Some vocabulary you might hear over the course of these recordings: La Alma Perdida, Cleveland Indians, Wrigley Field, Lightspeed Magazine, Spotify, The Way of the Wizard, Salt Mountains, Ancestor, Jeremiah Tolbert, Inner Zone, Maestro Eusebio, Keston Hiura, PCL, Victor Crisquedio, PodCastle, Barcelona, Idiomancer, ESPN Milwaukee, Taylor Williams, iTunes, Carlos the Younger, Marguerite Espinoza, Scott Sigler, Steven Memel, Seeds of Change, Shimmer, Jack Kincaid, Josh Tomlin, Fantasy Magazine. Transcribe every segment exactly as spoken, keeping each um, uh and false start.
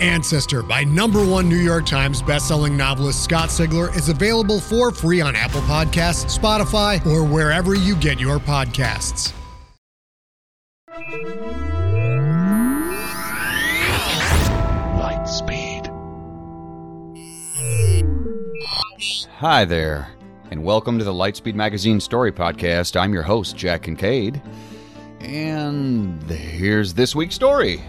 Ancestor, by number one New York Times bestselling novelist Scott Sigler, is available for free on Apple Podcasts, Spotify, or wherever you get your podcasts. Lightspeed. Hi there, and welcome to the Lightspeed Magazine Story Podcast. I'm your host, Jack Kincaid, and here's this week's story.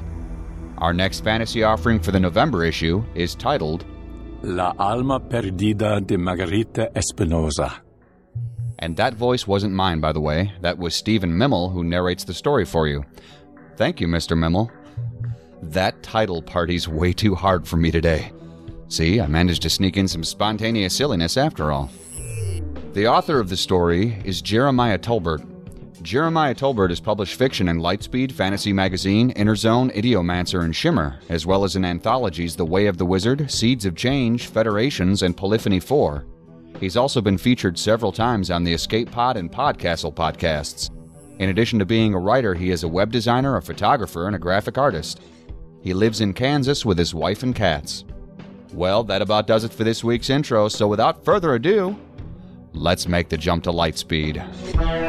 Our next fantasy offering for the November issue is titled La Alma Perdida de Marguerite Espinoza. And that voice wasn't mine, by the way. That was Steven Memel, who narrates the story for you. Thank you, Mister Memel. That title party's way too hard for me today. See, I managed to sneak in some spontaneous silliness after all. The author of the story is Jeremiah Tolbert. Jeremiah Tolbert has published fiction in Lightspeed, Fantasy Magazine, Inner Zone, Idiomancer, and Shimmer, as well as in anthologies The Way of the Wizard, Seeds of Change, Federations, and Polyphony four. He's also been featured several times on the Escape Pod and PodCastle podcasts. In addition to being a writer, he is a web designer, a photographer, and a graphic artist. He lives in Kansas with his wife and cats. Well, that about does it for this week's intro, so without further ado, let's make the jump to Lightspeed.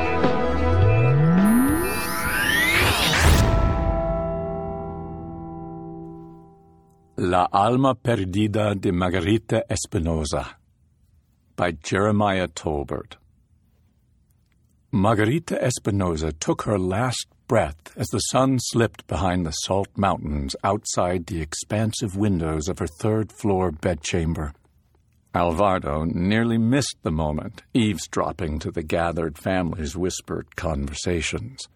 La Alma Perdida de Marguerite Espinoza by Jeremiah Tolbert. Marguerite Espinoza took her last breath as the sun slipped behind the Salt Mountains outside the expansive windows of her third-floor bedchamber. Alvardo nearly missed the moment, eavesdropping to the gathered family's whispered conversations.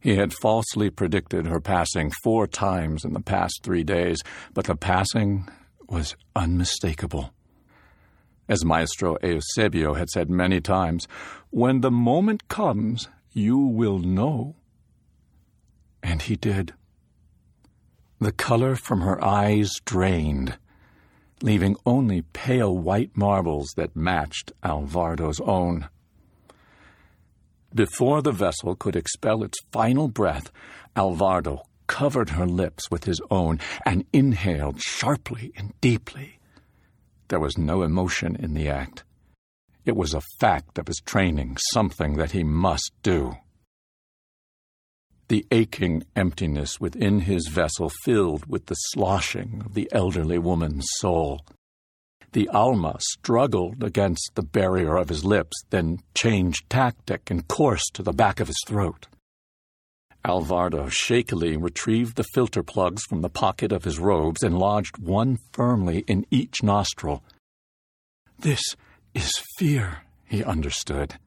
He had falsely predicted her passing four times in the past three days, but the passing was unmistakable. As Maestro Eusebio had said many times, when the moment comes, you will know. And he did. The color from her eyes drained, leaving only pale white marbles that matched Alvardo's own. Before the vessel could expel its final breath, Alvardo covered her lips with his own and inhaled sharply and deeply. There was no emotion in the act. It was a fact of his training, something that he must do. The aching emptiness within his vessel filled with the sloshing of the elderly woman's soul. The Alma struggled against the barrier of his lips, then changed tactic and course to the back of his throat. Alvardo shakily retrieved the filter plugs from the pocket of his robes and lodged one firmly in each nostril. This is fear, he understood.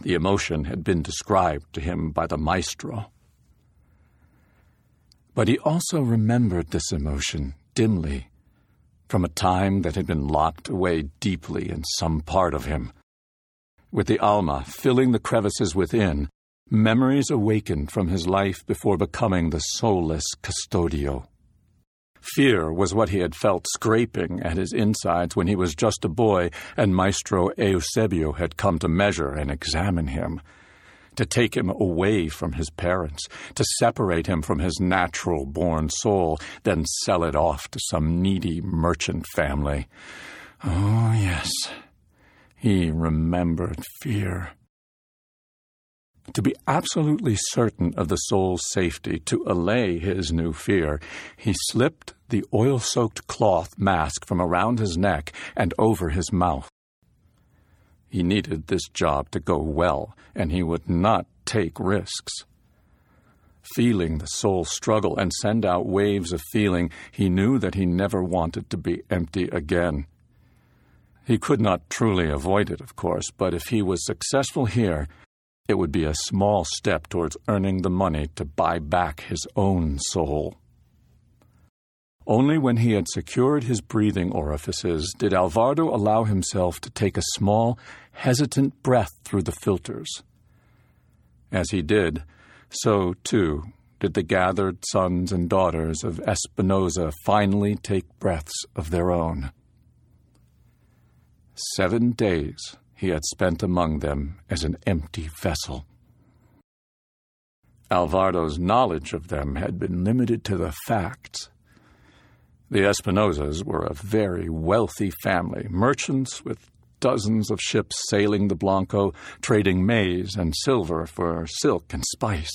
The emotion had been described to him by the maestro. But he also remembered this emotion dimly, from a time that had been locked away deeply in some part of him. With the Alma filling the crevices within, memories awakened from his life before becoming the soulless custodio. Fear was what he had felt scraping at his insides when he was just a boy and Maestro Eusebio had come to measure and examine him. to take him away from his parents, to separate him from his natural-born soul, then sell it off to some needy merchant family. Oh, yes, he remembered fear. To be absolutely certain of the soul's safety, to allay his new fear, he slipped the oil-soaked cloth mask from around his neck and over his mouth. He needed this job to go well, and he would not take risks. Feeling the soul struggle and send out waves of feeling, he knew that he never wanted to be empty again. He could not truly avoid it, of course, but if he was successful here, it would be a small step towards earning the money to buy back his own soul. Only when he had secured his breathing orifices did Alvardo allow himself to take a small, hesitant breath through the filters. As he did, so, too, did the gathered sons and daughters of Espinoza finally take breaths of their own. Seven days he had spent among them as an empty vessel. Alvardo's knowledge of them had been limited to the facts. The Espinozas were a very wealthy family, merchants with dozens of ships sailing the Blanco, trading maize and silver for silk and spice.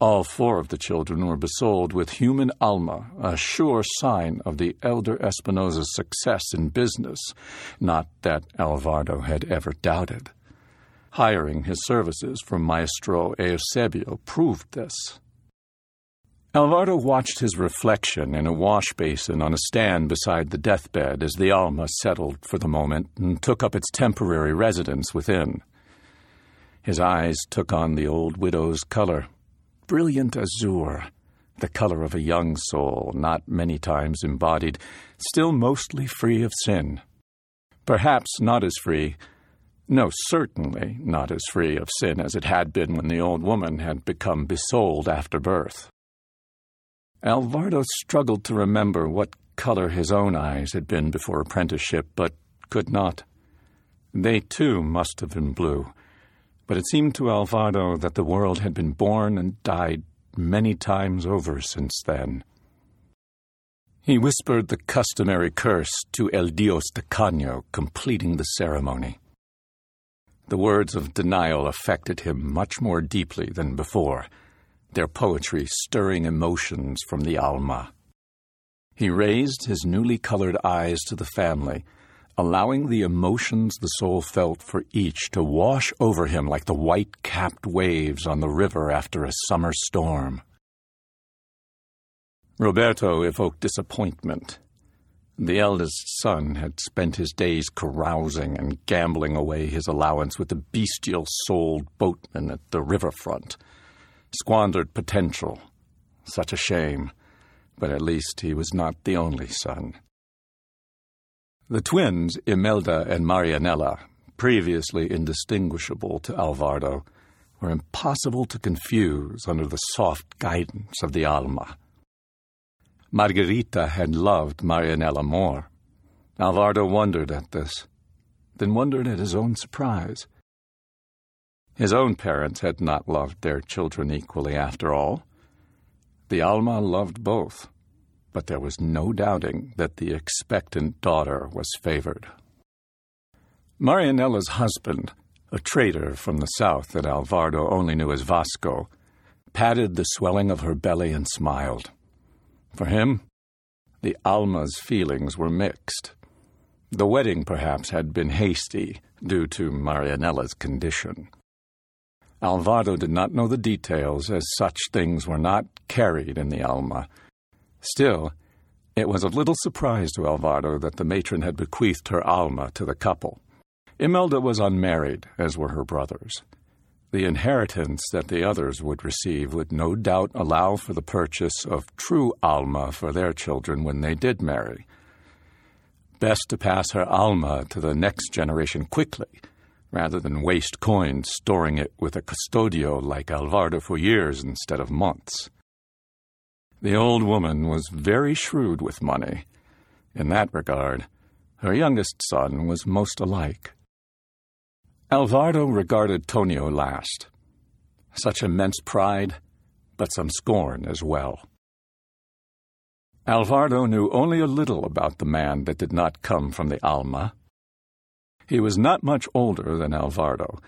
All four of the children were besold with human alma, a sure sign of the elder Espinoza's success in business, not that Alvardo had ever doubted. Hiring his services from Maestro Eusebio proved this. Alvardo watched his reflection in a wash basin on a stand beside the deathbed as the alma settled for the moment and took up its temporary residence within. His eyes took on the old widow's color, brilliant azure, the color of a young soul not many times embodied, still mostly free of sin. Perhaps not as free, no, certainly not as free of sin as it had been when the old woman had become besold after birth. Alvardo struggled to remember what color his own eyes had been before apprenticeship, but could not. They, too, must have been blue, but it seemed to Alvardo that the world had been born and died many times over since then. He whispered the customary curse to El Dios de Caño, completing the ceremony. The words of denial affected him much more deeply than before, their poetry stirring emotions from the alma. He raised his newly colored eyes to the family, allowing the emotions the soul felt for each to wash over him like the white-capped waves on the river after a summer storm. Roberto evoked disappointment. The eldest son had spent his days carousing and gambling away his allowance with the bestial-souled boatman at the riverfront. Squandered potential. Such a shame, but at least he was not the only son. The twins, Imelda and Marianella, previously indistinguishable to Alvardo, were impossible to confuse under the soft guidance of the alma. Margherita had loved Marianella more. Alvardo wondered at this, then wondered at his own surprise. His own parents had not loved their children equally, after all. The alma loved both, but there was no doubting that the expectant daughter was favored. Marianella's husband, a trader from the south that Alvardo only knew as Vasco, patted the swelling of her belly and smiled. For him, the alma's feelings were mixed. The wedding, perhaps, had been hasty due to Marianella's condition. Alvardo did not know the details, as such things were not carried in the alma. Still, it was of little surprise to Alvardo that the matron had bequeathed her alma to the couple. Imelda was unmarried, as were her brothers. The inheritance that the others would receive would no doubt allow for the purchase of true alma for their children when they did marry. Best to pass her alma to the next generation quickly, rather than waste coins storing it with a custodio like Alvardo for years instead of months. The old woman was very shrewd with money. In that regard, her youngest son was most alike. Alvardo regarded Tonio last. Such immense pride, but some scorn as well. Alvardo knew only a little about the man that did not come from the Alma. He was not much older than Alvardo,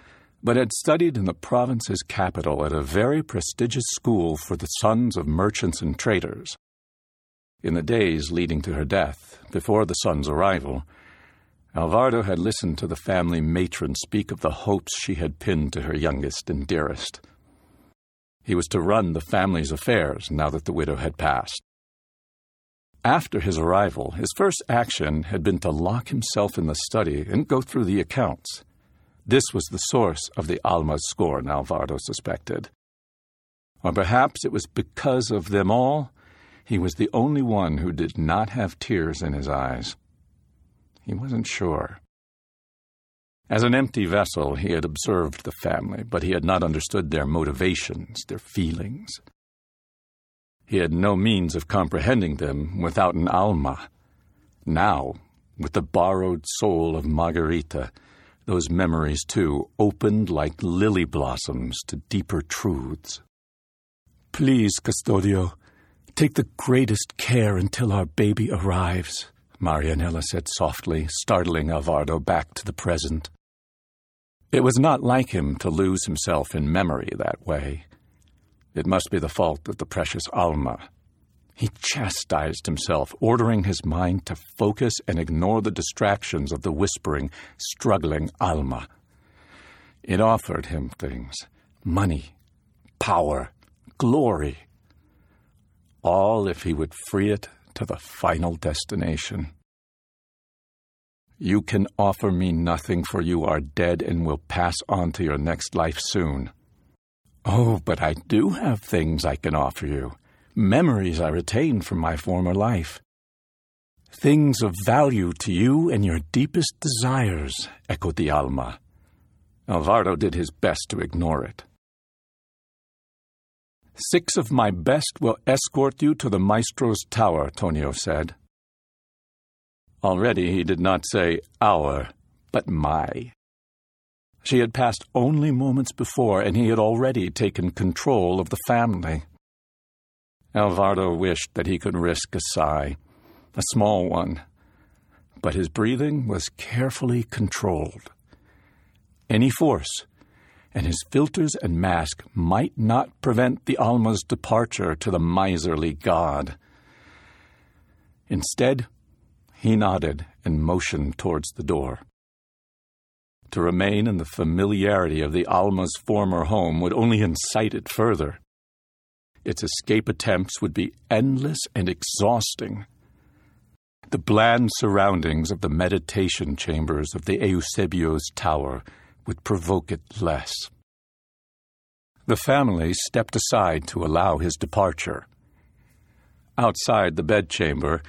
but had studied in the province's capital at a very prestigious school for the sons of merchants and traders. In the days leading to her death, before the son's arrival, Alvardo had listened to the family matron speak of the hopes she had pinned to her youngest and dearest. He was to run the family's affairs now that the widow had passed. After his arrival, his first action had been to lock himself in the study and go through the accounts. This was the source of the Alma's scorn, Alvardo suspected. Or perhaps it was because of them all, he was the only one who did not have tears in his eyes. He wasn't sure. As an empty vessel, he had observed the family, but he had not understood their motivations, their feelings. He had no means of comprehending them without an Alma. Now, with the borrowed soul of Margarita, those memories, too, opened like lily blossoms to deeper truths. "Please, Custodio, take the greatest care until our baby arrives," Marianella said softly, startling Alvardo back to the present. It was not like him to lose himself in memory that way. It must be the fault of the precious Alma. He chastised himself, ordering his mind to focus and ignore the distractions of the whispering, struggling Alma. It offered him things: money, power, glory. All if he would free it to the final destination. "You can offer me nothing, for you are dead and will pass on to your next life soon." "Oh, but I do have things I can offer you, memories I retained from my former life." "Things of value to you and your deepest desires," echoed the Alma. Alvardo did his best to ignore it. "Six of my best will escort you to the maestro's tower," Tonio said. Already he did not say "our," but "my." She had passed only moments before, and he had already taken control of the family. Alvardo wished that he could risk a sigh, a small one, but his breathing was carefully controlled. Any force, and his filters and mask might not prevent the Alma's departure to the miserly god. Instead, he nodded and motioned towards the door. To remain in the familiarity of the Alma's former home would only incite it further. Its escape attempts would be endless and exhausting. The bland surroundings of the meditation chambers of the Eusebio's tower would provoke it less. The family stepped aside to allow his departure. Outside the bedchamber,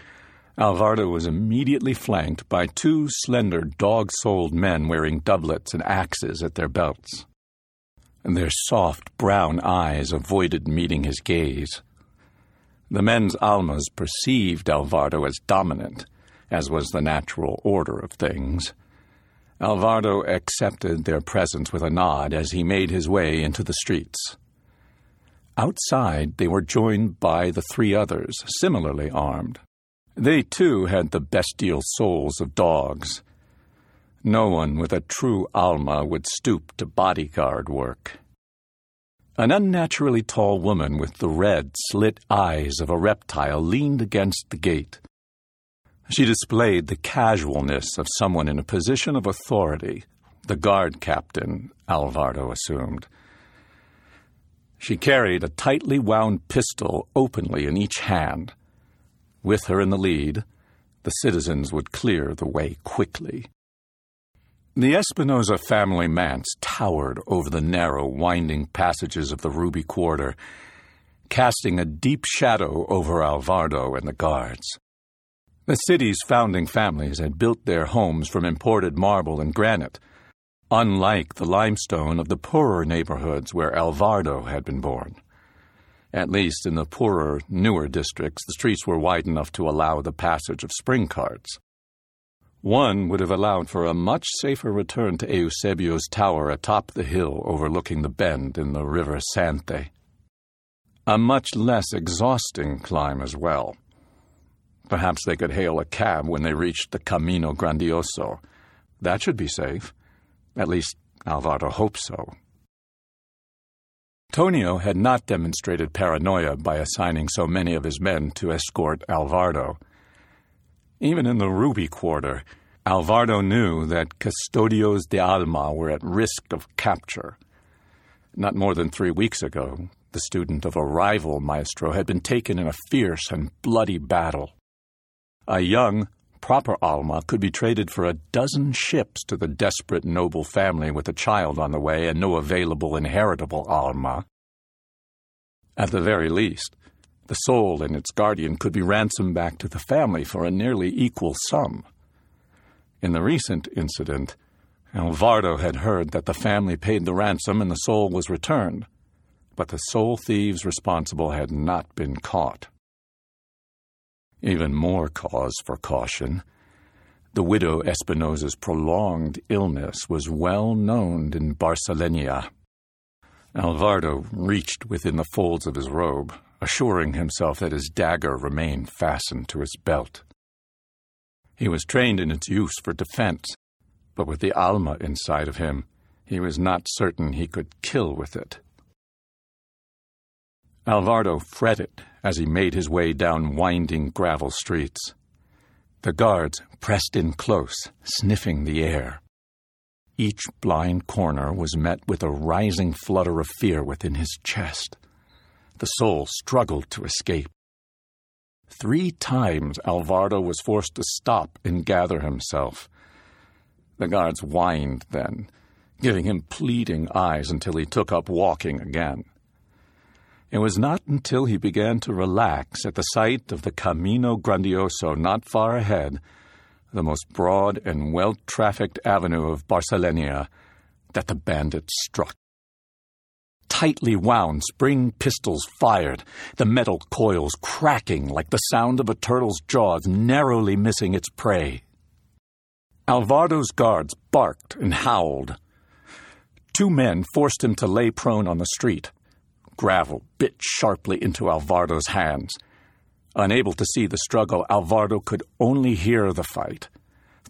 Alvardo was immediately flanked by two slender, dog-soled men wearing doublets and axes at their belts. And their soft, brown eyes avoided meeting his gaze. The men's Almas perceived Alvardo as dominant, as was the natural order of things. Alvardo accepted their presence with a nod as he made his way into the streets. Outside, they were joined by the three others, similarly armed. They, too, had the bestial souls of dogs. No one with a true Alma would stoop to bodyguard work. An unnaturally tall woman with the red, slit eyes of a reptile leaned against the gate. She displayed the casualness of someone in a position of authority, the guard captain, Alvardo assumed. She carried a tightly wound pistol openly in each hand. With her in the lead, the citizens would clear the way quickly. The Espinoza family manse towered over the narrow, winding passages of the Ruby Quarter, casting a deep shadow over Alvardo and the guards. The city's founding families had built their homes from imported marble and granite, unlike the limestone of the poorer neighborhoods where Alvardo had been born. At least in the poorer, newer districts, the streets were wide enough to allow the passage of spring carts. One would have allowed for a much safer return to Eusebio's tower atop the hill overlooking the bend in the River Sante. A much less exhausting climb as well. Perhaps they could hail a cab when they reached the Camino Grandioso. That should be safe. At least Alvardo hoped so. Tonio had not demonstrated paranoia by assigning so many of his men to escort Alvardo. Even in the Ruby Quarter, Alvardo knew that Custodios de Alma were at risk of capture. Not more than three weeks ago, the student of a rival maestro had been taken in a fierce and bloody battle. A young, proper Alma could be traded for a dozen ships to the desperate noble family with a child on the way and no available inheritable Alma. At the very least, the soul and its guardian could be ransomed back to the family for a nearly equal sum. In the recent incident, Alvardo had heard that the family paid the ransom and the soul was returned, but the soul thieves responsible had not been caught. Even more cause for caution. The widow Espinoza's prolonged illness was well known in Barcelona. Alvardo reached within the folds of his robe, assuring himself that his dagger remained fastened to his belt. He was trained in its use for defense, but with the Alma inside of him, he was not certain he could kill with it. Alvardo fretted as he made his way down winding gravel streets. The guards pressed in close, sniffing the air. Each blind corner was met with a rising flutter of fear within his chest. The soul struggled to escape. Three times Alvardo was forced to stop and gather himself. The guards whined then, giving him pleading eyes until he took up walking again. It was not until he began to relax at the sight of the Camino Grandioso not far ahead, the most broad and well-trafficked avenue of Barcelona, that the bandit struck. Tightly wound spring pistols fired, the metal coils cracking like the sound of a turtle's jaws narrowly missing its prey. Alvardo's guards barked and howled. Two men forced him to lay prone on the street. Gravel bit sharply into Alvardo's hands. Unable to see the struggle, Alvardo could only hear the fight.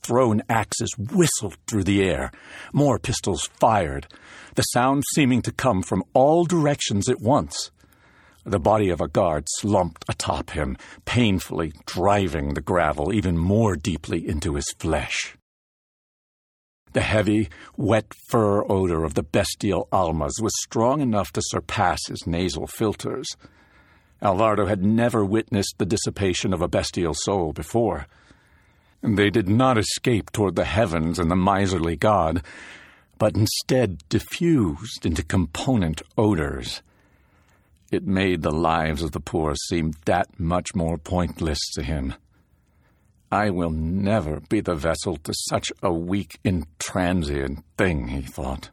Thrown axes whistled through the air. More pistols fired, the sound seeming to come from all directions at once. The body of a guard slumped atop him, painfully driving the gravel even more deeply into his flesh. The heavy, wet fur odor of the bestial almas was strong enough to surpass his nasal filters. Alvardo had never witnessed the dissipation of a bestial soul before. They did not escape toward the heavens and the miserly god, but instead diffused into component odors. It made the lives of the poor seem that much more pointless to him. I will never be the vessel to such a weak, intransient thing, he thought.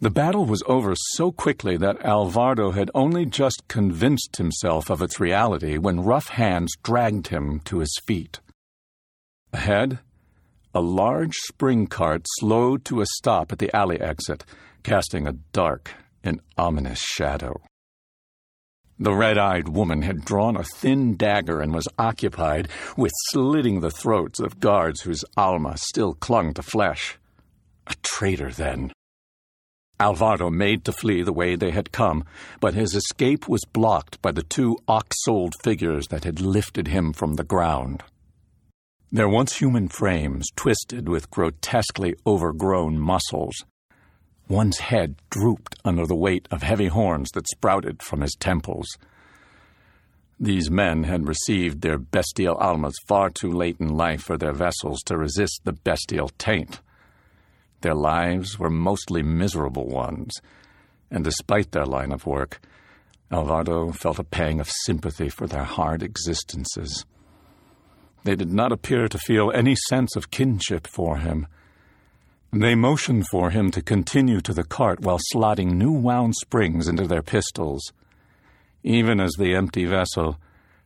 The battle was over so quickly that Alvardo had only just convinced himself of its reality when rough hands dragged him to his feet. Ahead, a large spring cart slowed to a stop at the alley exit, casting a dark and ominous shadow. The red-eyed woman had drawn a thin dagger and was occupied with slitting the throats of guards whose alma still clung to flesh. A traitor, then. Alvardo made to flee the way they had come, but his escape was blocked by the two ox-soled figures that had lifted him from the ground. Their once human frames twisted with grotesquely overgrown muscles. One's head drooped under the weight of heavy horns that sprouted from his temples. These men had received their bestial almas far too late in life for their vessels to resist the bestial taint. Their lives were mostly miserable ones, and despite their line of work, Alvardo felt a pang of sympathy for their hard existences. They did not appear to feel any sense of kinship for him. They motioned for him to continue to the cart while slotting new wound springs into their pistols. Even as the empty vessel,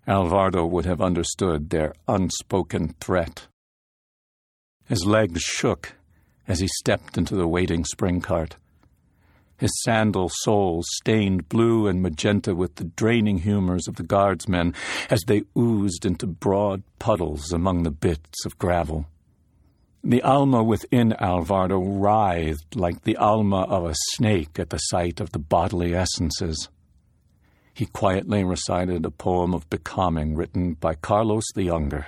Alvardo would have understood their unspoken threat. His legs shook as he stepped into the waiting spring cart. His sandal soles stained blue and magenta with the draining humors of the guardsmen as they oozed into broad puddles among the bits of gravel. The Alma within Alvardo writhed like the Alma of a snake at the sight of the bodily essences. He quietly recited a poem of becoming written by Carlos the Younger.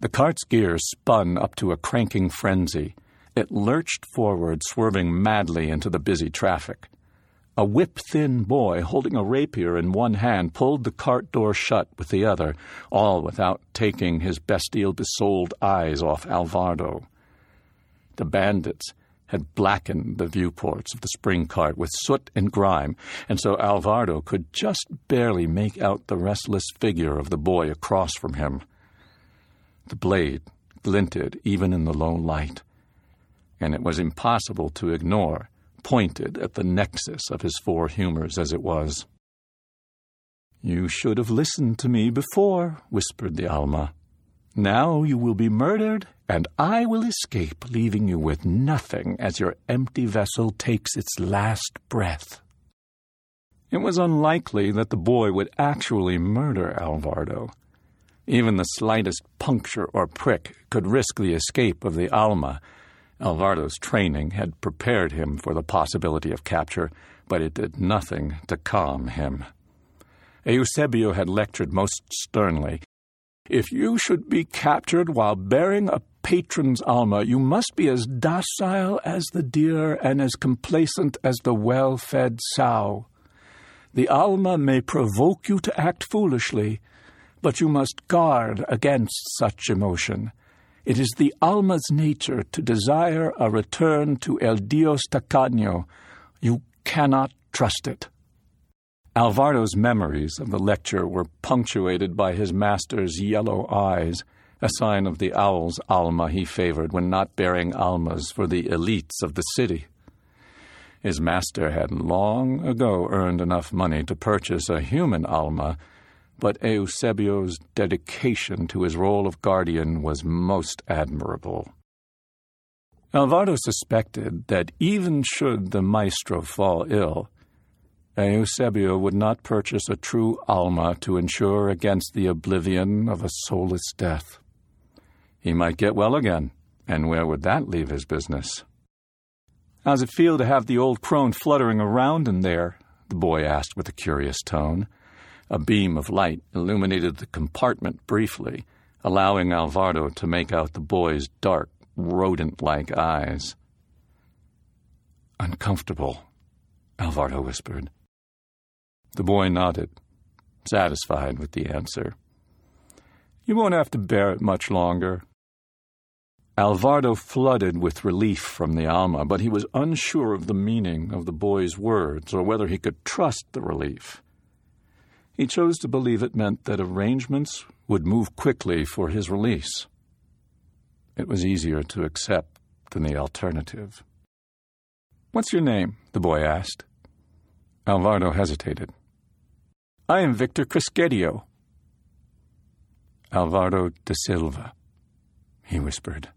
The cart's gear spun up to a cranking frenzy. It lurched forward, swerving madly into the busy traffic. A whip-thin boy holding a rapier in one hand pulled the cart door shut with the other, all without taking his bestial-besouled eyes off Alvardo. The bandits had blackened the viewports of the spring cart with soot and grime, and so Alvardo could just barely make out the restless figure of the boy across from him. The blade glinted even in the low light, and it was impossible to ignore, pointed at the nexus of his four humors as it was. "You should have listened to me before," whispered the Alma. "Now you will be murdered, and I will escape, leaving you with nothing as your empty vessel takes its last breath." It was unlikely that the boy would actually murder Alvardo. Even the slightest puncture or prick could risk the escape of the Alma. Alvardo's training had prepared him for the possibility of capture, but it did nothing to calm him. Eusebio had lectured most sternly. "If you should be captured while bearing a patron's alma, you must be as docile as the deer and as complacent as the well-fed sow. The alma may provoke you to act foolishly, but you must guard against such emotion. It is the alma's nature to desire a return to El Dios Tacaño. You cannot trust it." Alvardo's memories of the lecture were punctuated by his master's yellow eyes, a sign of the owl's alma he favored when not bearing almas for the elites of the city. His master had long ago earned enough money to purchase a human alma, but Eusebio's dedication to his role of guardian was most admirable. Alvardo suspected that even should the maestro fall ill, Eusebio would not purchase a true alma to ensure against the oblivion of a soulless death. He might get well again, and where would that leave his business? "How's it feel to have the old crone fluttering around in there?" the boy asked with a curious tone. A beam of light illuminated the compartment briefly, allowing Alvardo to make out the boy's dark, rodent-like eyes. "Uncomfortable," Alvardo whispered. The boy nodded, satisfied with the answer. "You won't have to bear it much longer." Alvardo flooded with relief from the Alma, but he was unsure of the meaning of the boy's words or whether he could trust the relief. He chose to believe it meant that arrangements would move quickly for his release. It was easier to accept than the alternative. "What's your name?" the boy asked. Alvardo hesitated. "I am Victor Crisquedio." "Alvardo de Silva," he whispered.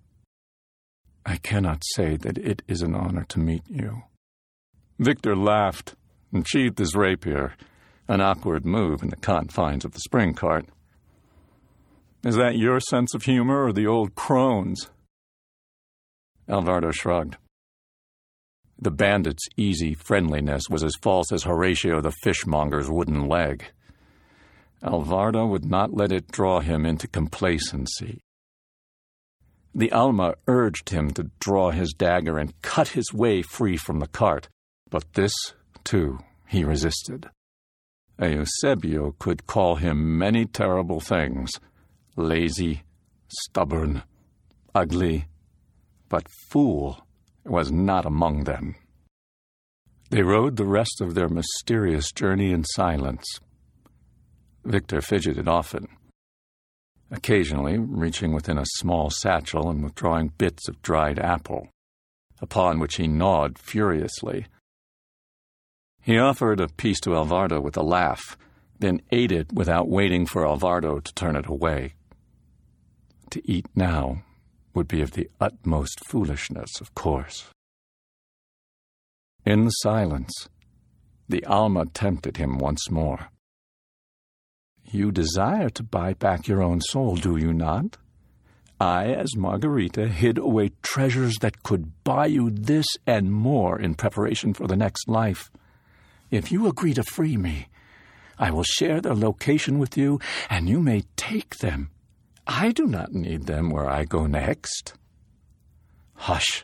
"I cannot say that it is an honor to meet you." Victor laughed and sheathed his rapier, an awkward move in the confines of the spring cart. "Is that your sense of humor or the old crone's?" Alvardo shrugged. The bandit's easy friendliness was as false as Horatio the fishmonger's wooden leg. Alvardo would not let it draw him into complacency. The Alma urged him to draw his dagger and cut his way free from the cart, but this, too, he resisted. Eusebio could call him many terrible things: lazy, stubborn, ugly, but fool was not among them. They rode the rest of their mysterious journey in silence. Victor fidgeted often, occasionally reaching within a small satchel and withdrawing bits of dried apple, upon which he gnawed furiously. He offered a piece to Alvardo with a laugh, then ate it without waiting for Alvardo to turn it away. To eat now would be of the utmost foolishness, of course. In the silence, the Alma tempted him once more. "You desire to buy back your own soul, do you not? I, as Margarita, hid away treasures that could buy you this and more in preparation for the next life. If you agree to free me, I will share their location with you, and you may take them. I do not need them where I go next." "Hush,"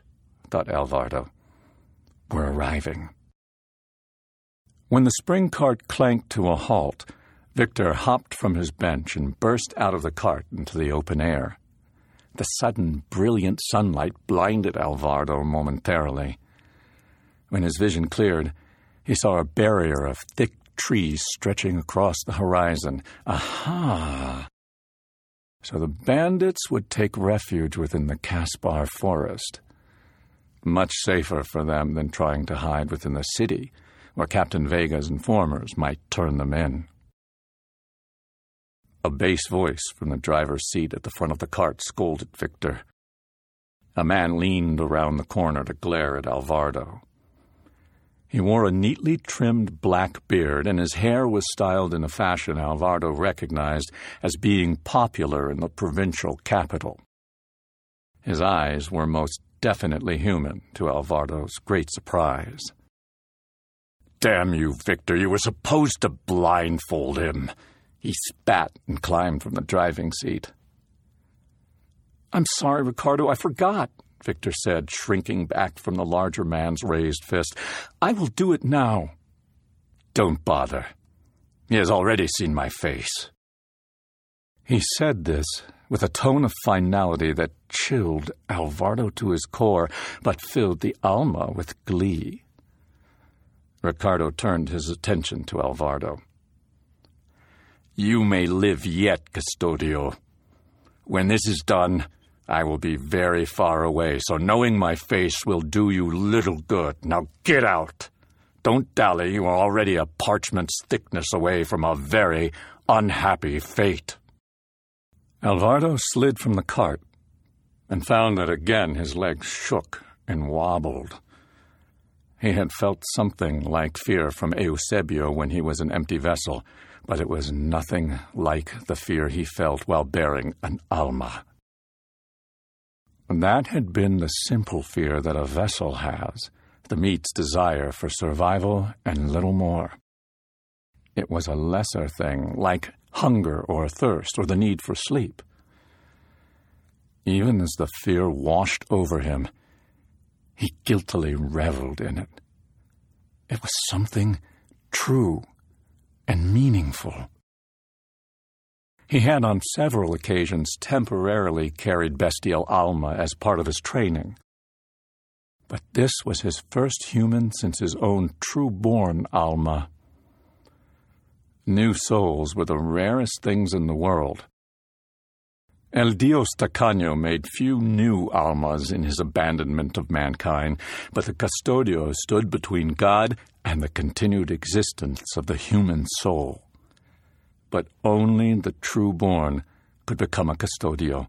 thought Alvardo. "We're arriving." When the spring cart clanked to a halt, Victor hopped from his bench and burst out of the cart into the open air. The sudden, brilliant sunlight blinded Alvardo momentarily. When his vision cleared, he saw a barrier of thick trees stretching across the horizon. Aha! So the bandits would take refuge within the Caspar forest. Much safer for them than trying to hide within the city, where Captain Vega's informers might turn them in. A bass voice from the driver's seat at the front of the cart scolded Victor. A man leaned around the corner to glare at Alvardo. He wore a neatly trimmed black beard, and his hair was styled in a fashion Alvardo recognized as being popular in the provincial capital. His eyes were most definitely human, to Alvardo's great surprise. "Damn you, Victor, you were supposed to blindfold him!" He spat and climbed from the driving seat. "I'm sorry, Ricardo, I forgot," Victor said, shrinking back from the larger man's raised fist. "I will do it now." "Don't bother. He has already seen my face." He said this with a tone of finality that chilled Alvardo to his core, but filled the Alma with glee. Ricardo turned his attention to Alvardo. "You may live yet, Custodio. When this is done, I will be very far away, so knowing my face will do you little good. Now get out. Don't dally, you are already a parchment's thickness away from a very unhappy fate." Alvardo slid from the cart and found that again his legs shook and wobbled. He had felt something like fear from Eusebio when he was an empty vessel, but it was nothing like the fear he felt while bearing an Alma. And that had been the simple fear that a vessel has, the meat's desire for survival and little more. It was a lesser thing, like hunger or thirst or the need for sleep. Even as the fear washed over him, he guiltily reveled in it. It was something true and meaningful. He had on several occasions temporarily carried bestial Alma as part of his training. But this was his first human since his own true-born Alma. New souls were the rarest things in the world. El Dios Tacaño made few new Almas in his abandonment of mankind, but the Custodio stood between God and the continued existence of the human soul. But only the true-born could become a Custodio,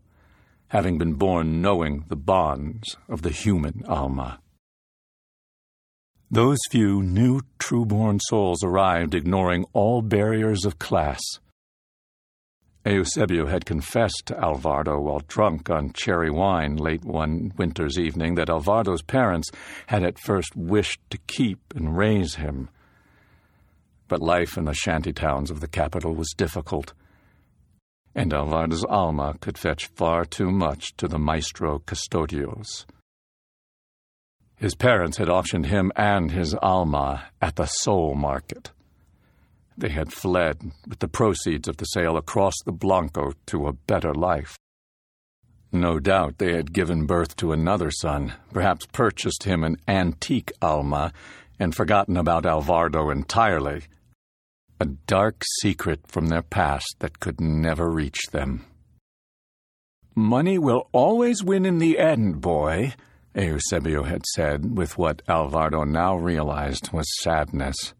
having been born knowing the bonds of the human Alma. Those few new true-born souls arrived ignoring all barriers of class. Eusebio had confessed to Alvardo while drunk on cherry wine late one winter's evening that Alvardo's parents had at first wished to keep and raise him. But life in the shanty towns of the capital was difficult, and Alvardo's Alma could fetch far too much to the Maestro Custodios. His parents had auctioned him and his Alma at the soul market. They had fled with the proceeds of the sale across the Blanco to a better life. No doubt they had given birth to another son, perhaps purchased him an antique Alma, and forgotten about Alvardo entirely. A dark secret from their past that could never reach them. "Money will always win in the end, boy," Eusebio had said, with what Alvardo now realized was sadness.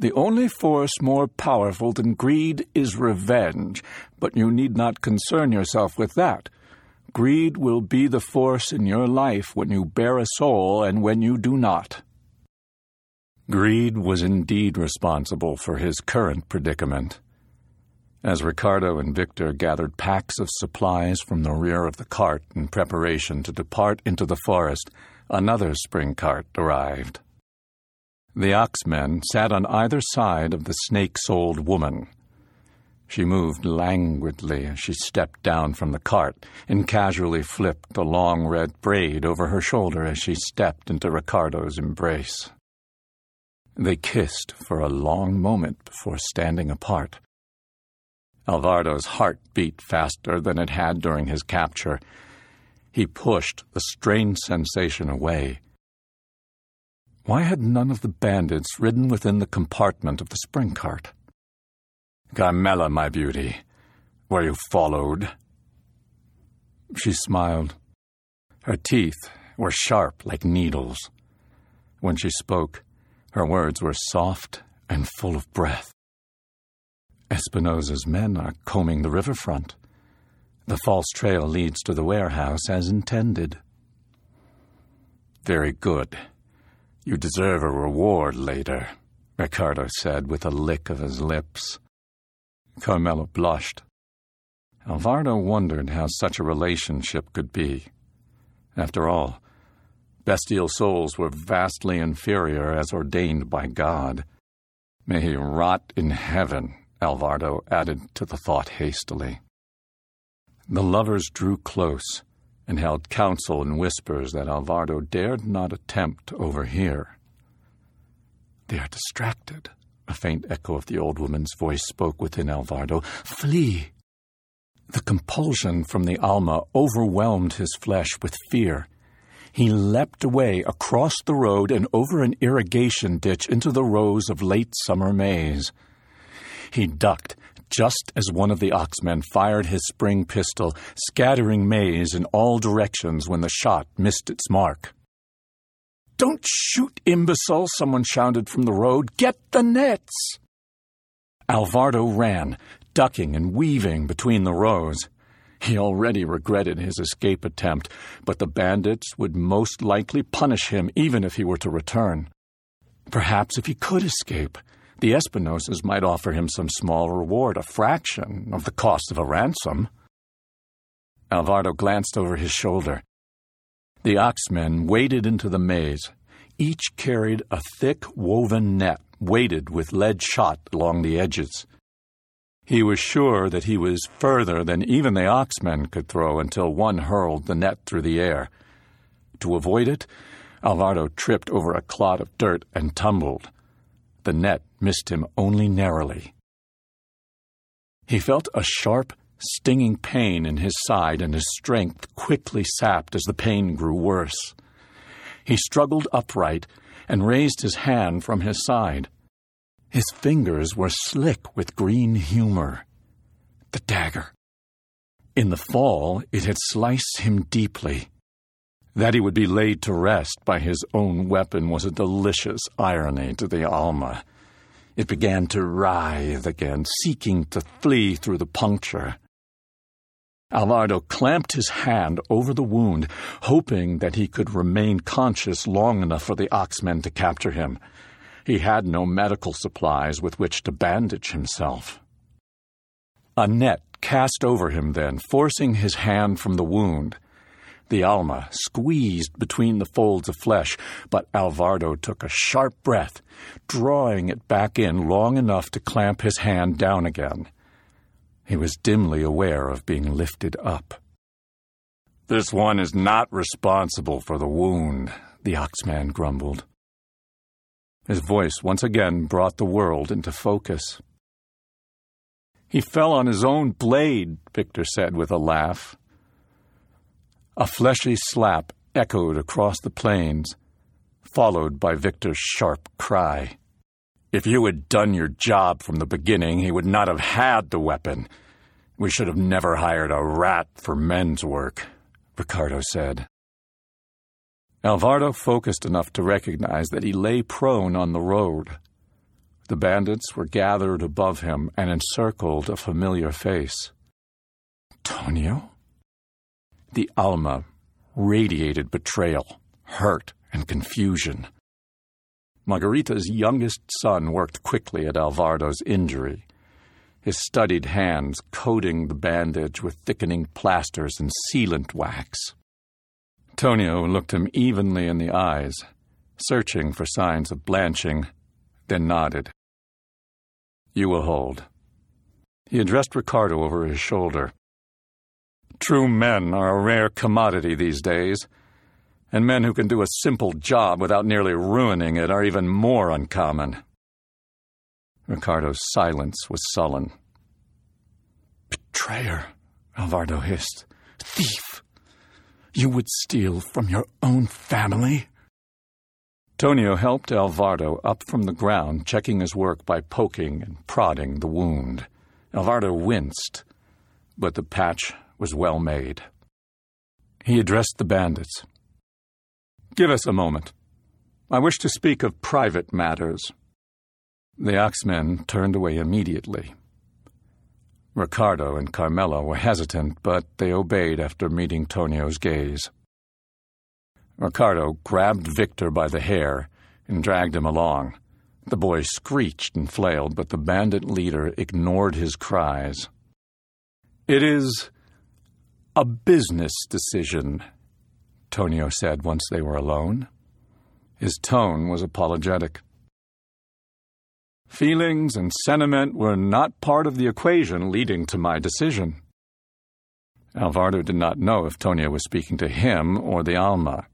"The only force more powerful than greed is revenge, but you need not concern yourself with that. Greed will be the force in your life when you bear a soul and when you do not. Greed was indeed responsible for his current predicament. As Ricardo and Victor gathered packs of supplies from the rear of the cart in preparation to depart into the forest, another spring cart arrived. The oxmen sat on either side of the snake-souled woman. She moved languidly as she stepped down from the cart and casually flipped the long red braid over her shoulder as she stepped into Ricardo's embrace. They kissed for a long moment before standing apart. Alvardo's heart beat faster than it had during his capture. He pushed the strange sensation away. Why had none of the bandits ridden within the compartment of the spring cart? "Carmela, my beauty, were you followed?" She smiled. Her teeth were sharp like needles. When she spoke, her words were soft and full of breath. "Espinoza's men are combing the riverfront. The false trail leads to the warehouse as intended." "Very good. You deserve a reward later," Ricardo said with a lick of his lips. Carmela blushed. Alvardo wondered how such a relationship could be. After all, bestial souls were vastly inferior as ordained by God. "May he rot in heaven," Alvardo added to the thought hastily. The lovers drew close and held counsel in whispers that Alvardo dared not attempt to overhear. "They are distracted," a faint echo of the old woman's voice spoke within Alvardo. "Flee!" The compulsion from the Alma overwhelmed his flesh with fear. He leapt away across the road and over an irrigation ditch into the rows of late summer maize. He ducked just as one of the oxmen fired his spring pistol, scattering maize in all directions when the shot missed its mark. "Don't shoot, imbecile," someone shouted from the road. "Get the nets!" Alvardo ran, ducking and weaving between the rows. He already regretted his escape attempt, but the bandits would most likely punish him even if he were to return. Perhaps if he could escape, the Espinozas might offer him some small reward, a fraction of the cost of a ransom. Alvardo glanced over his shoulder. The oxmen waded into the maze. Each carried a thick woven net weighted with lead shot along the edges. He was sure that he was further than even the oxmen could throw until one hurled the net through the air. To avoid it, Alvardo tripped over a clot of dirt and tumbled. The net missed him only narrowly. He felt a sharp, stinging pain in his side, and his strength quickly sapped as the pain grew worse. He struggled upright and raised his hand from his side. His fingers were slick with green humor. The dagger. In the fall, it had sliced him deeply. That he would be laid to rest by his own weapon was a delicious irony to the Alma. It began to writhe again, seeking to flee through the puncture. Alvardo clamped his hand over the wound, hoping that he could remain conscious long enough for the oxmen to capture him. He had no medical supplies with which to bandage himself. A net cast over him then, forcing his hand from the wound. The Alma squeezed between the folds of flesh, but Alvardo took a sharp breath, drawing it back in long enough to clamp his hand down again. He was dimly aware of being lifted up. "This one is not responsible for the wound," the oxman grumbled. His voice once again brought the world into focus. "He fell on his own blade," Victor said with a laugh. A fleshy slap echoed across the plains, followed by Victor's sharp cry. "If you had done your job from the beginning, he would not have had the weapon. We should have never hired a rat for men's work," Ricardo said. Alvardo focused enough to recognize that he lay prone on the road. The bandits were gathered above him and encircled a familiar face. Tonio? The Alma radiated betrayal, hurt, and confusion. Margarita's youngest son worked quickly at Alvardo's injury, his studied hands coating the bandage with thickening plasters and sealant wax. Tonio looked him evenly in the eyes, searching for signs of blanching, then nodded. "You will hold." He addressed Ricardo over his shoulder. "True men are a rare commodity these days, and men who can do a simple job without nearly ruining it are even more uncommon." Ricardo's silence was sullen. "Betrayer," Alvardo hissed. "Thief! You would steal from your own family?" Tonio helped Alvardo up from the ground, checking his work by poking and prodding the wound. Alvardo winced, but the patch was well made. He addressed the bandits. "Give us a moment. I wish to speak of private matters." The Oxmen turned away immediately. Ricardo and Carmela were hesitant, but they obeyed after meeting Tonio's gaze. Ricardo grabbed Victor by the hair and dragged him along. The boy screeched and flailed, but the bandit leader ignored his cries. "It is a business decision," Tonio said once they were alone. His tone was apologetic. "Feelings and sentiment were not part of the equation leading to my decision." Alvardo did not know if Tonio was speaking to him or the Alma.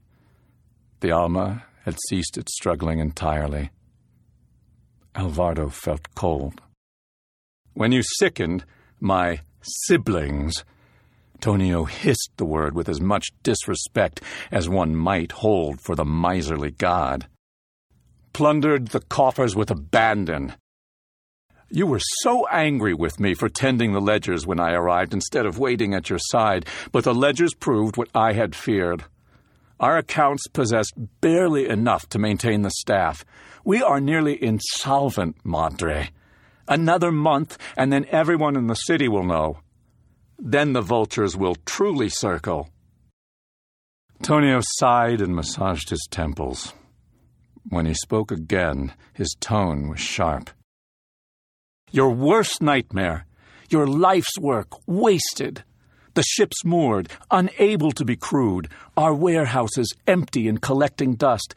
The Alma had ceased its struggling entirely. Alvardo felt cold. "When you sickened my siblings," Tonio hissed the word with as much disrespect as one might hold for the miserly god, "plundered the coffers with abandon. You were so angry with me for tending the ledgers when I arrived instead of waiting at your side, but the ledgers proved what I had feared. Our accounts possessed barely enough to maintain the staff. We are nearly insolvent, madre. Another month, and then everyone in the city will know. Then the vultures will truly circle." Tonio sighed and massaged his temples. When he spoke again, his tone was sharp. "Your worst nightmare, your life's work wasted. The ships moored, unable to be crewed, our warehouses empty and collecting dust.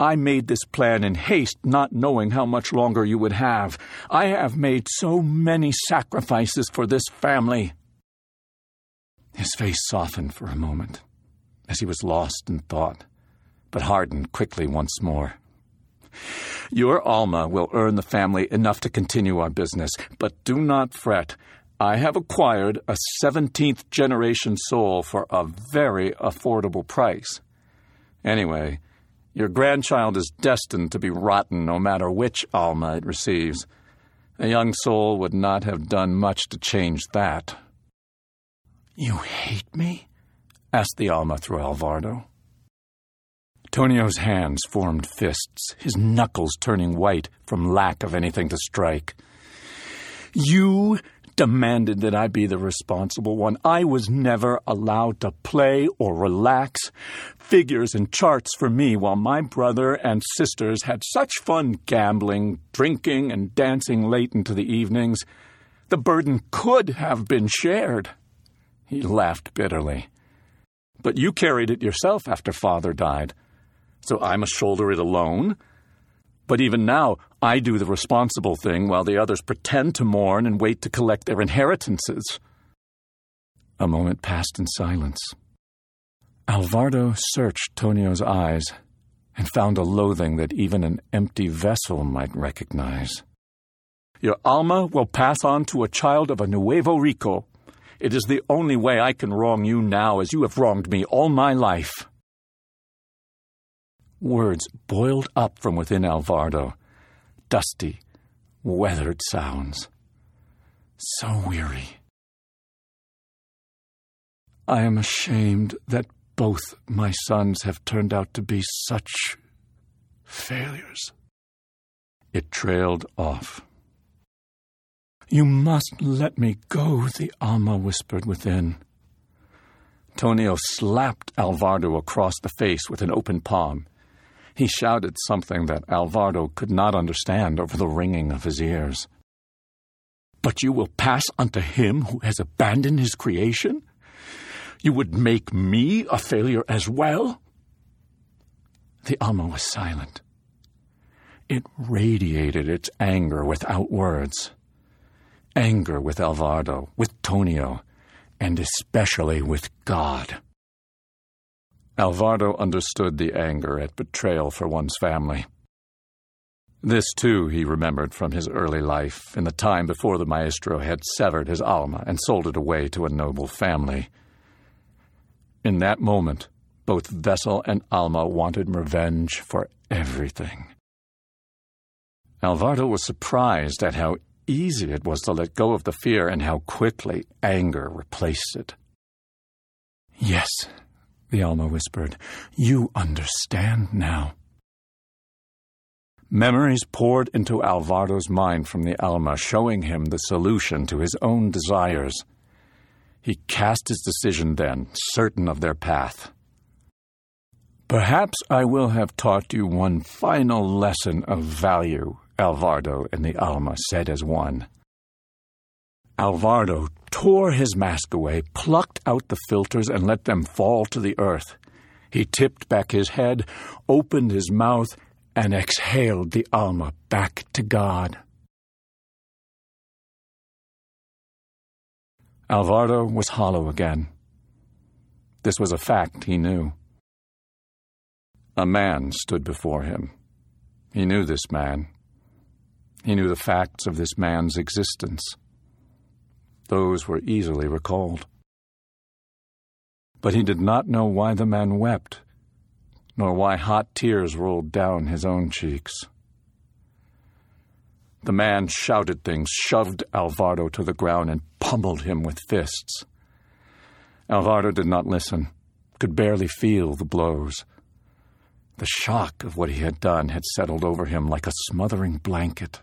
I made this plan in haste, not knowing how much longer you would have. I have made so many sacrifices for this family." His face softened for a moment as he was lost in thought, but hardened quickly once more. "Your Alma will earn the family enough to continue our business, but do not fret. I have acquired a seventeenth-generation soul for a very affordable price. Anyway, your grandchild is destined to be rotten no matter which Alma it receives. A young soul would not have done much to change that." "You hate me?" asked the Alma through Alvardo. Tonio's hands formed fists, his knuckles turning white from lack of anything to strike. "You demanded that I be the responsible one. I was never allowed to play or relax. Figures and charts for me, while my brother and sisters had such fun gambling, drinking, and dancing late into the evenings. The burden could have been shared." He laughed bitterly. "But you carried it yourself after Father died, so I must shoulder it alone. But even now, I do the responsible thing while the others pretend to mourn and wait to collect their inheritances." A moment passed in silence. Alvardo searched Tonio's eyes and found a loathing that even an empty vessel might recognize. "Your Alma will pass on to a child of a Nuevo Rico. It is the only way I can wrong you now, as you have wronged me all my life." Words boiled up from within Alvardo, dusty, weathered sounds. So weary. "I am ashamed that both my sons have turned out to be such failures." It trailed off. "You must let me go," the Alma whispered within. Tonio slapped Alvardo across the face with an open palm. He shouted something that Alvardo could not understand over the ringing of his ears. "But you will pass unto him who has abandoned his creation? You would make me a failure as well?" The Alma was silent. It radiated its anger without words. Anger with Alvardo, with Tonio, and especially with God. Alvardo understood the anger at betrayal for one's family. This, too, he remembered from his early life, in the time before the maestro had severed his alma and sold it away to a noble family. In that moment, both vessel and alma wanted revenge for everything. Alvardo was surprised at how easy it was to let go of the fear and how quickly anger replaced it. "Yes," the Alma whispered, "you understand now." Memories poured into Alvardo's mind from the Alma, showing him the solution to his own desires. He cast his decision then, certain of their path. "Perhaps I will have taught you one final lesson of value," Alvardo and the Alma said as one. Alvardo tore his mask away, plucked out the filters, and let them fall to the earth. He tipped back his head, opened his mouth, and exhaled the Alma back to God. Alvardo was hollow again. This was a fact he knew. A man stood before him. He knew this man. He knew the facts of this man's existence. Those were easily recalled. But he did not know why the man wept, nor why hot tears rolled down his own cheeks. The man shouted things, shoved Alvardo to the ground, and pummeled him with fists. Alvardo did not listen, could barely feel the blows. The shock of what he had done had settled over him like a smothering blanket.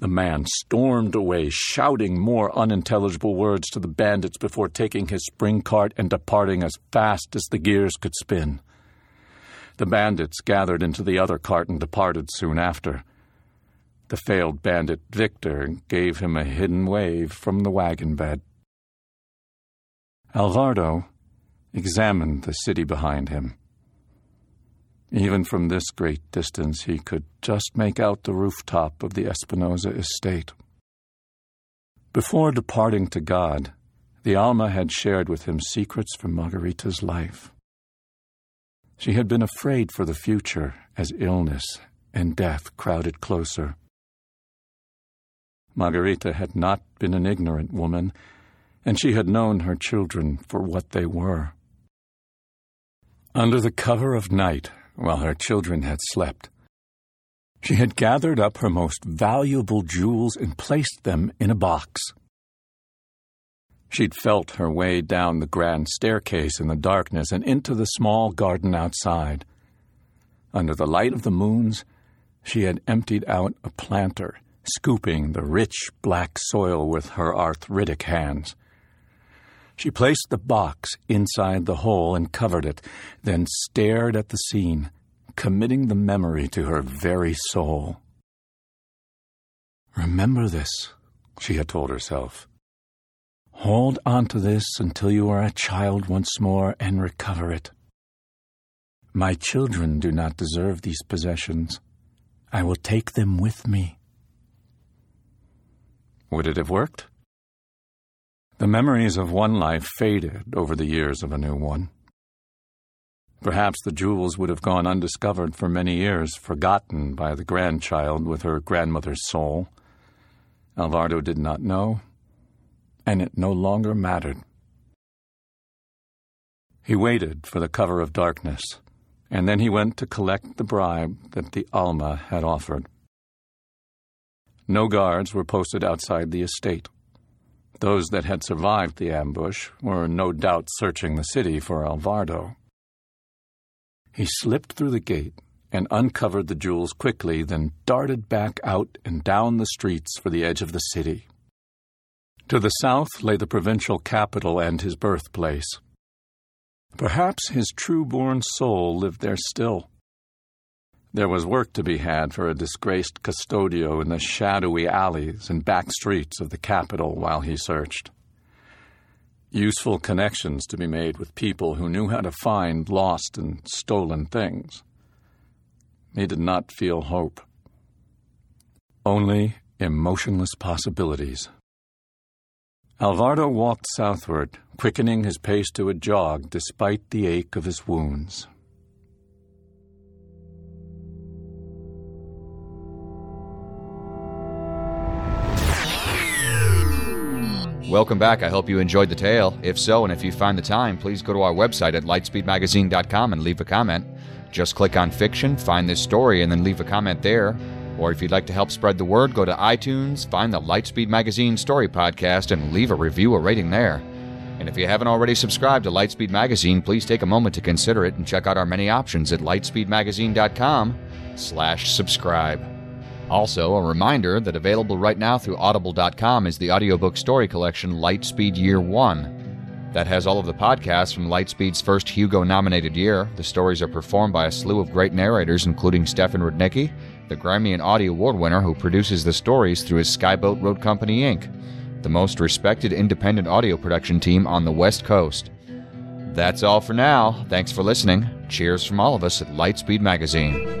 The man stormed away, shouting more unintelligible words to the bandits before taking his spring cart and departing as fast as the gears could spin. The bandits gathered into the other cart and departed soon after. The failed bandit Victor gave him a hidden wave from the wagon bed. Alvardo examined the city behind him. Even from this great distance, he could just make out the rooftop of the Espinoza estate. Before departing to God, the Alma had shared with him secrets from Margarita's life. She had been afraid for the future as illness and death crowded closer. Margarita had not been an ignorant woman, and she had known her children for what they were. Under the cover of night, while her children had slept, she had gathered up her most valuable jewels and placed them in a box. She'd felt her way down the grand staircase in the darkness and into the small garden outside. Under the light of the moons, she had emptied out a planter, scooping the rich black soil with her arthritic hands. She placed the box inside the hole and covered it, then stared at the scene, committing the memory to her very soul. "Remember this," she had told herself. "Hold on to this until you are a child once more and recover it. My children do not deserve these possessions. I will take them with me." Would it have worked? The memories of one life faded over the years of a new one. Perhaps the jewels would have gone undiscovered for many years, forgotten by the grandchild with her grandmother's soul. Alvardo did not know, and it no longer mattered. He waited for the cover of darkness, and then he went to collect the bribe that the Alma had offered. No guards were posted outside the estate. Those that had survived the ambush were no doubt searching the city for Alvardo. He slipped through the gate and uncovered the jewels quickly, then darted back out and down the streets for the edge of the city. To the south lay the provincial capital and his birthplace. Perhaps his true-born soul lived there still. There was work to be had for a disgraced custodio in the shadowy alleys and back streets of the capital while he searched. Useful connections to be made with people who knew how to find lost and stolen things. He did not feel hope. Only emotionless possibilities. Alvardo walked southward, quickening his pace to a jog despite the ache of his wounds. Welcome back. I hope you enjoyed the tale. If so, and if you find the time, please go to our website at lightspeed magazine dot com and leave a comment. Just click on Fiction, find this story, and then leave a comment there. Or if you'd like to help spread the word, go to iTunes, find the Lightspeed Magazine Story Podcast, and leave a review or rating there. And if you haven't already subscribed to Lightspeed Magazine, please take a moment to consider it and check out our many options at lightspeed magazine dot com slash subscribe. Also, a reminder that available right now through audible dot com is the audiobook story collection Lightspeed Year one. That has all of the podcasts from Lightspeed's first Hugo-nominated year. The stories are performed by a slew of great narrators, including Stefan Rudnicki, the Grammy and Audie Award winner who produces the stories through his Skyboat Road Company, Incorporated, the most respected independent audio production team on the West Coast. That's all for now. Thanks for listening. Cheers from all of us at Lightspeed Magazine.